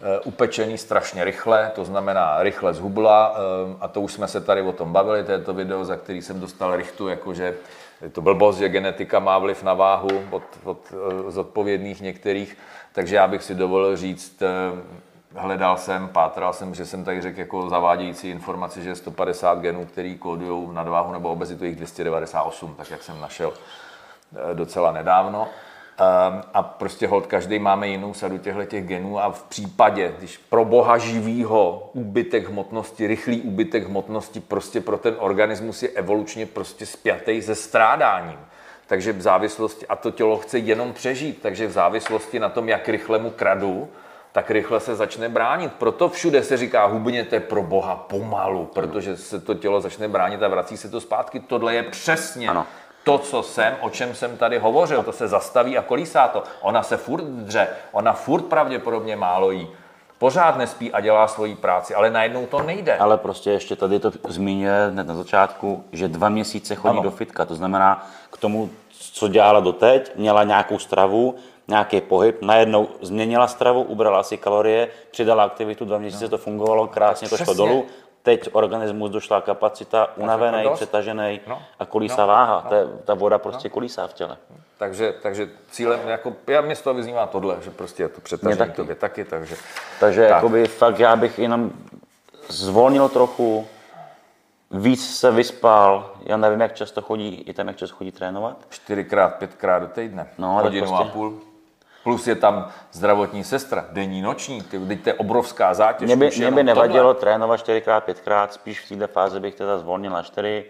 uh, upečený strašně rychle, to znamená rychle zhubla um, a to už jsme se tady o tom bavili, to je to video, za který jsem dostal rychtu, jakože je to blbost, že genetika má vliv na váhu od, od zodpovědných některých, takže já bych si dovolil říct, hledal jsem, pátral jsem, že jsem tak řekl jako zavádějící informaci, že sto padesát genů, který kódujou nadváhu nebo obezitu, jich dvě stě devadesát osm, tak jak jsem našel docela nedávno. A prostě holt, každý máme jinou sadu těchto genů a v případě, když pro boha živýho úbytek hmotnosti, rychlý úbytek hmotnosti prostě pro ten organismus je evolučně prostě spjatý se strádáním. Takže v závislosti, a to tělo chce jenom přežít, takže v závislosti na tom, jak rychle mu kradu, tak rychle se začne bránit. Proto všude se říká hubněte pro boha pomalu, protože se to tělo začne bránit a vrací se to zpátky. Tohle je přesně... Ano. To, co jsem, o čem jsem tady hovořil, to se zastaví a kolísá to. Ona se furt dře, ona furt pravděpodobně málo jí. Pořád nespí a dělá svoji práci, ale najednou to nejde. Ale prostě ještě tady to zmínil hned na začátku, že dva měsíce chodí ano. do fitka. To znamená, k tomu, co dělala doteď, měla nějakou stravu, nějaký pohyb, najednou změnila stravu, ubrala si kalorie, přidala aktivitu, dva měsíce no. to fungovalo, krásně to šlo dolů. Teď organismus došla kapacita, unavený, přetažený no, a kolísá no, váha. No, ta, ta voda prostě no. kolísá v těle. Takže, takže cílem, jako, já mě z toho vyznívá tohle, že prostě je to přetažený taky. Tobě taky. Takže, takže tak. jakoby, fakt já bych jenom zvolnil trochu, víc se vyspal, já nevím, jak často chodí, i tam jak často chodí trénovat. Čtyřikrát, pětkrát do týdne, no, hodinu prostě... a půl. Plus je tam zdravotní sestra, denní, noční, teď to je obrovská zátěž. Mě by, mě by nevadilo tohle trénovat čtyřikrát, pětkrát, spíš v této fázi bych teda zvolnil na čtyři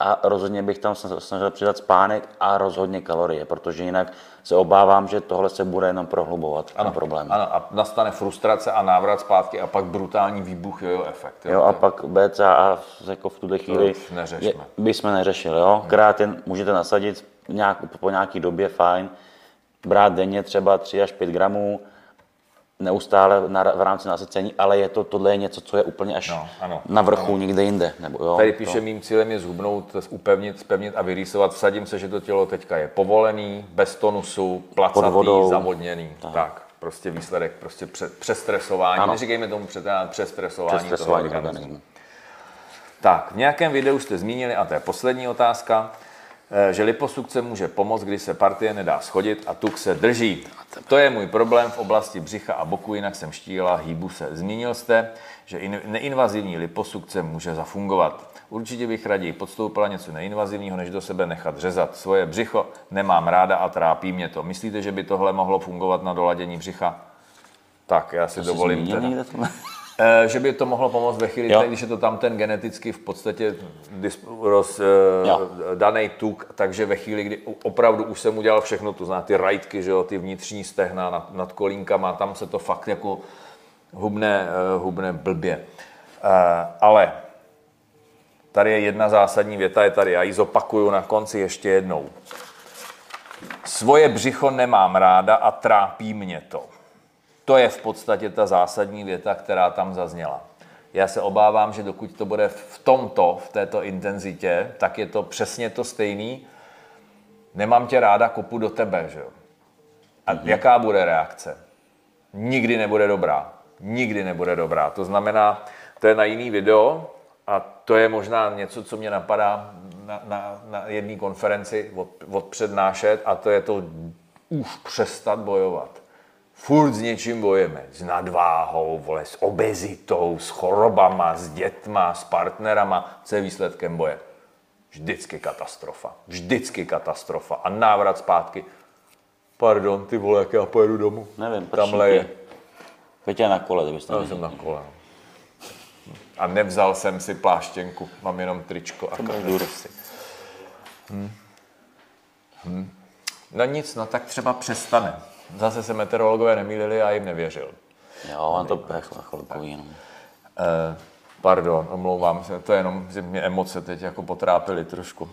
a rozhodně bych tam snažil přidat spánek a rozhodně kalorie, protože jinak se obávám, že tohle se bude jenom prohlubovat, ten ano, problém. Ano, a nastane frustrace a návrat zpátky a pak brutální výbuch jojo efekt. Jo, jo a pak bé cé á jako v tuhle chvíli bychom neřešili. Jo? Krát jen můžete nasadit nějak, po nějaký době, fajn, brát denně třeba tři až pět gramů, neustále na, v rámci nasycení, ale je to, tohle je něco, co je úplně až no, ano, na vrchu, ano. Nikde jinde. Nebo, jo, tady píše, to... mým cílem je zhubnout, upevnit, spevnit a vyrýsovat. Vsadím se, že to tělo teďka je povolený, bez tonusu, placatý, zavodněný. Tak. tak, prostě výsledek, prostě přestresování. Neříkejme tomu přestresování. Přestresování toho organismu. Tak, v nějakém videu jste zmínili, a to je poslední otázka, že liposukce může pomoct, když se partie nedá schodit a tuk se drží. To je můj problém v oblasti břicha a boku, jinak jsem štíla, hýbu se. Zmínil jste, že neinvazivní liposukce může zafungovat. Určitě bych raději podstoupila něco neinvazivního, než do sebe nechat řezat. Svoje břicho nemám ráda a trápí mě to. Myslíte, že by tohle mohlo fungovat na doladění břicha? Tak, já si to dovolím teda. Že by to mohlo pomoct ve chvíli, když je to tam ten geneticky v podstatě roz, daný tuk, takže ve chvíli, kdy opravdu už jsem udělal všechno, to zná ty rajtky, že jo, ty vnitřní stehna nad, nad kolínkama, tam se to fakt jako hubne, hubne blbě. Ale tady je jedna zásadní věta, je tady, já ji zopakuju na konci ještě jednou. Svoje břicho nemám ráda a trápí mě to. To je v podstatě ta zásadní věta, která tam zazněla. Já se obávám, že dokud to bude v tomto, v této intenzitě, tak je to přesně to stejný. Nemám tě ráda, kopu do tebe, že jo? A mm-hmm. jaká bude reakce? Nikdy nebude dobrá. Nikdy nebude dobrá. To znamená, to je na jiný video a to je možná něco, co mě napadá na, na, na jedné konferenci od, odpřednášet a to je to už přestat bojovat. Furt s něčím bojeme, s nadváhou, vole, s obezitou, s chorobama, s dětma, s partnerama, co je výsledkem boje. Vždycky katastrofa, vždycky katastrofa a návrat zpátky. Pardon, ty vole, jak já pojedu domů? Nevím, tamhle je. Veď já na kole, kdybyste nevěděl. Já jsem na kole. A nevzal jsem si pláštěnku, mám jenom tričko a kapesy. Hm. Hm. No nic, no tak třeba přestane. Zase se meteorologové nemýlili a jim nevěřil. Jo, on to pechlo chvilku jenom. Eh, pardon, omlouvám se, to je jenom, že mě emoce teď jako potrápily trošku.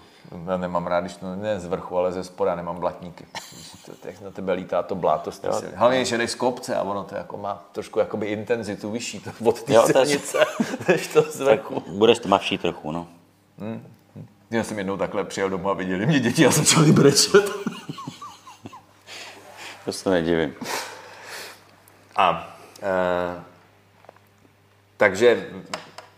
Já nemám rád, když to ne z vrchu, ale ze spoda, nemám blatníky. Teď na tebe lítá to bláto. Hlavně, že jdeš z kopce a ono to jako má trošku jakoby intenzitu vyšší to od té silnice, než to z vrchu. Budeš tmavší trochu, no. Hmm. Já jsem jednou takhle přijel domů a viděli mě děti a začali brečet. To se nedivím. A, e, takže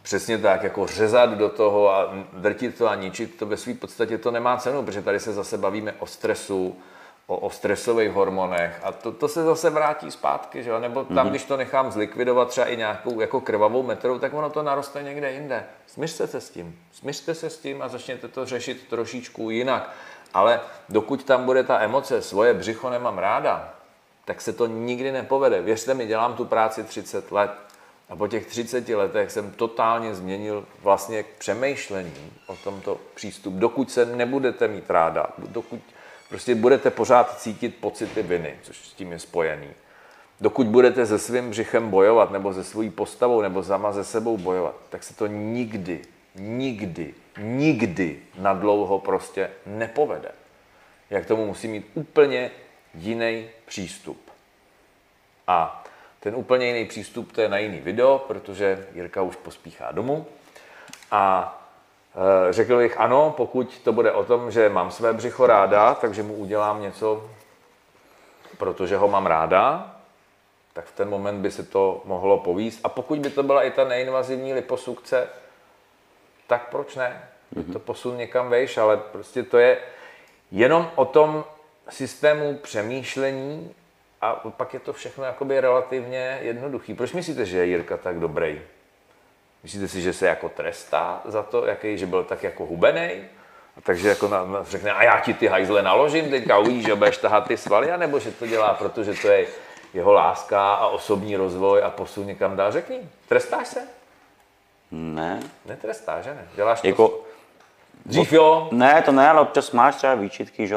přesně tak, jako řezat do toho a drtit to a ničit to ve své podstatě to nemá cenu, protože tady se zase bavíme o stresu, o, o stresových hormonech a to, to se zase vrátí zpátky, že jo? Nebo tam, mm-hmm. když to nechám zlikvidovat třeba i nějakou jako krvavou metrou, tak ono to naroste někde jinde. Smyřte se s tím, smyřte se s tím a začněte to řešit trošičku jinak. Ale dokud tam bude ta emoce, svoje břicho nemám ráda, tak se to nikdy nepovede. Věřte mi, dělám tu práci třicet let a po těch třiceti letech jsem totálně změnil vlastně přemýšlení o tomto přístupu. Dokud se nebudete mít ráda, dokud prostě budete pořád cítit pocity viny, což s tím je spojený. Dokud budete se svým břichem bojovat, nebo se svojí postavou, nebo sama se sebou bojovat, tak se to nikdy, nikdy, nikdy nadlouho prostě nepovede. Já k tomu musím mít úplně jiný přístup. A ten úplně jiný přístup, to je na jiný video, protože Jirka už pospíchá domů. A e, řekl bych ano, pokud to bude o tom, že mám své břicho ráda, takže mu udělám něco, protože ho mám ráda, tak v ten moment by se to mohlo povést. A pokud by to byla i ta neinvazivní liposukce, tak proč ne? Mm-hmm. To posun někam vejš, ale prostě to je jenom o tom systému přemýšlení a pak je to všechno jakoby relativně jednoduchý. Proč myslíte, že je Jirka tak dobrý? Myslíte si, že se jako trestá za to, jaký, že byl tak jako hubenej? Takže jako nám řekne, a já ti ty hajzle naložím, teďka uvidíš, že budeš tahat ty svaly, anebo že to dělá, protože to je jeho láska a osobní rozvoj a posun někam dál. Řekni, trestáš se? Ne. Netrestáš, že ne? Děláš to? Jako, dřív jo? Ne, to ne, ale občas máš třeba výčitky, že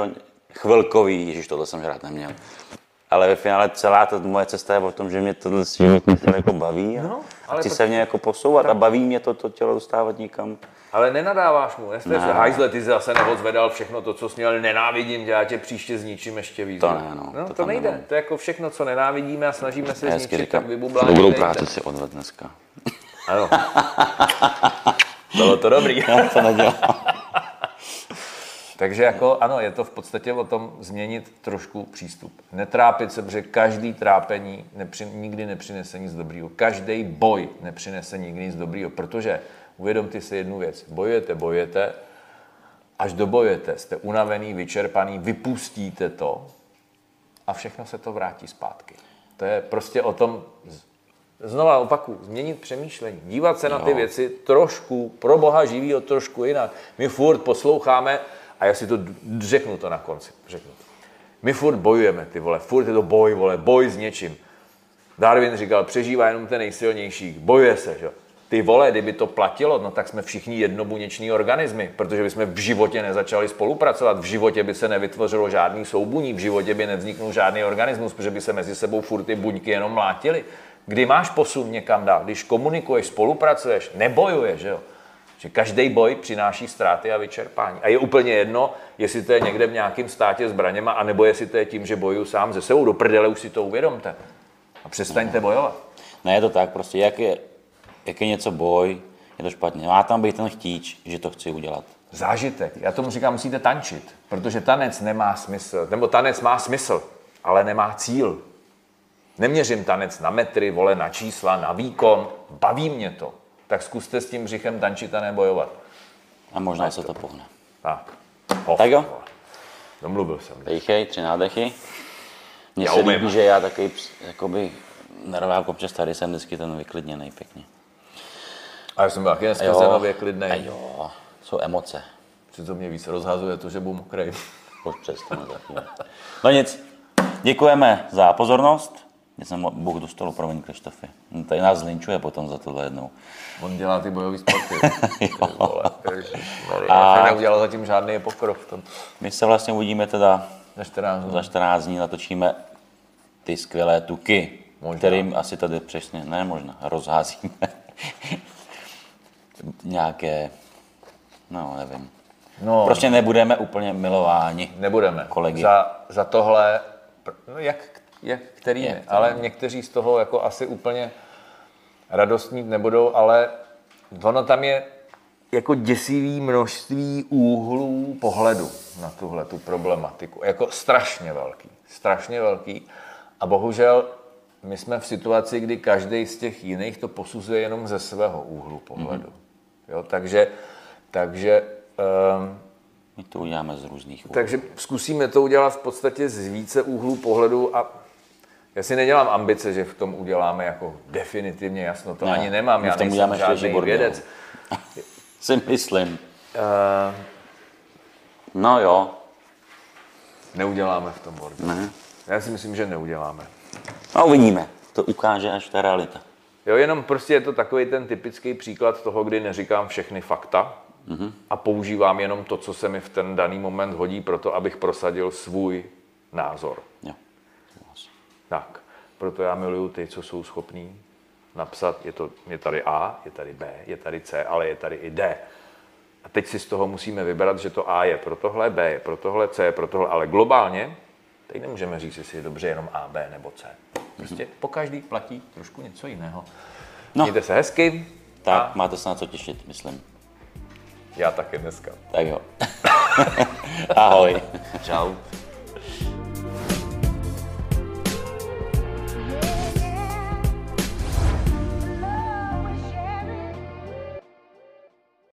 chvilkový, ježiš, tohle jsem rád neměl. Ale ve finále celá ta moje cesta je o tom, že mě tohle životní tělo jako baví a no, ale chci se v něj jako posouvat a baví mě to, to tělo dostávat někam. Ale nenadáváš mu, ne? Hajzle, ty zase neodzvedal všechno to, co jsi měl, nenávidím tě, já tě příště zničím ještě víc. To ne, no, no, to, to nejde, nemám. To je jako všechno, co nenávidíme a snažíme se hezky zničit, říkám, tak vybublání. Dobrou práci si odved dneska. Ano. Bylo to dobrý. Já to nedělám. Takže jako, ano, je to v podstatě o tom změnit trošku přístup. Netrápit se, protože každý trápení nepři, nikdy nepřinese nic dobrýho. Každý boj nepřinese nikdy nic dobrýho, protože uvědomte si jednu věc. Bojujete, bojujete, až dobojujete, jste unavený, vyčerpaný, vypustíte to a všechno se to vrátí zpátky. To je prostě o tom, znova opakuju, změnit přemýšlení, dívat se no. na ty věci trošku, pro boha živýho, trošku jinak. My furt posloucháme, a já si to řeknu to na konci, řeknu. My furt bojujeme, ty vole, furt je to boj, vole, boj s něčím. Darwin říkal, přežívá jenom ten nejsilnější, bojuje se, že? Ty vole, kdyby to platilo, no tak jsme všichni jednobuněční organismy, protože bychom v životě nezačali spolupracovat, v životě by se nevytvořilo žádný soubuní, v životě by nevzniknul žádný organismus, protože by se mezi sebou furt ty buňky jenom mlátily. Kdy máš posun někam dál, když komunikuješ, spolupracuješ, nebojuješ, že jo? Že každý boj přináší ztráty a vyčerpání. A je úplně jedno, jestli to je někde v nějakém státě s zbraněma, anebo jestli to je tím, že bojuju sám se sebou. Do prdele už si to uvědomte. A přestaňte bojovat. Ne, je to tak prostě. Jak je, jak je něco boj, je to špatně. Má tam být ten chtíč, že to chci udělat. Zážitek. Já tomu říkám, musíte tančit. Protože tanec nemá smysl. Nebo tanec má smysl, ale nemá cíl. Neměřím tanec na metry, vole, na čísla, na výkon. Baví mě to. Tak zkuste s tím břichem tančit a nebojovat. A možná tak se to pohne. Tak. Ho, tak jo. Ho. Domluvil jsem. Dejchej, tři nádechy. Mně se líbí, že já takový, jakoby, nervák občas tady jsem vždycky ten vyklidněnej pěkně. A já jsem byl taky dneska ten vyklidnej. A jo, jsou emoce. Přece mě víc rozhazuje to, že budu mokrej. Už přestane zatím. No nic, děkujeme za pozornost. Já jsem Bůh do stolu, promiň Krištofy. No, tady nás zlinčuje potom za tohle jednou. On dělá ty bojový sporty. A neudělal zatím žádný pokrok v tom. My se vlastně uvidíme teda za čtrnáct dní. Za čtrnáct dní natočíme ty skvělé tuky, možná. Kterým asi tady přesně, ne možná, rozházíme nějaké, no nevím. No, prostě nebudeme úplně milováni. Nebudeme. Kolegy. Za, za tohle, no jak Jak, který je, ale někteří z toho jako asi úplně radostní nebudou, ale ono tam je jako děsivý množství úhlů pohledu na tuhle tu problematiku. Jako strašně velký, strašně velký. A bohužel my jsme v situaci, kdy každý z těch jiných to posuzuje jenom ze svého úhlu pohledu. Mm-hmm. Jo, takže, takže um, my to uděláme z různých úhlů. Takže zkusíme to udělat v podstatě z více úhlů pohledu a já si nedělám ambice, že v tom uděláme jako definitivně jasno, to ne, ani nemám, já nejsem žádný vědec. Si myslím. Uh, no jo. Neuděláme v tom bordelu. Ne. Já si myslím, že neuděláme. No uvidíme, to ukáže až ta realita. Jo, jenom prostě je to takový ten typický příklad toho, kdy neříkám všechny fakta, mm-hmm. a používám jenom to, co se mi v ten daný moment hodí pro to, abych prosadil svůj názor. Jo. Tak, proto já miluju ty, co jsou schopní napsat, je, to, je tady A, je tady B, je tady C, ale je tady i D. A teď si z toho musíme vybrat, že to A je pro tohle, B je pro tohle, C je pro tohle, ale globálně teď nemůžeme říct, jestli je dobře jenom A, B nebo C. Prostě mm-hmm. po každý platí trošku něco jiného. No. Mějte se hezky. Tak, a... máte se na co těšit, myslím. Já taky dneska. Tak jo. Ahoj. Čau.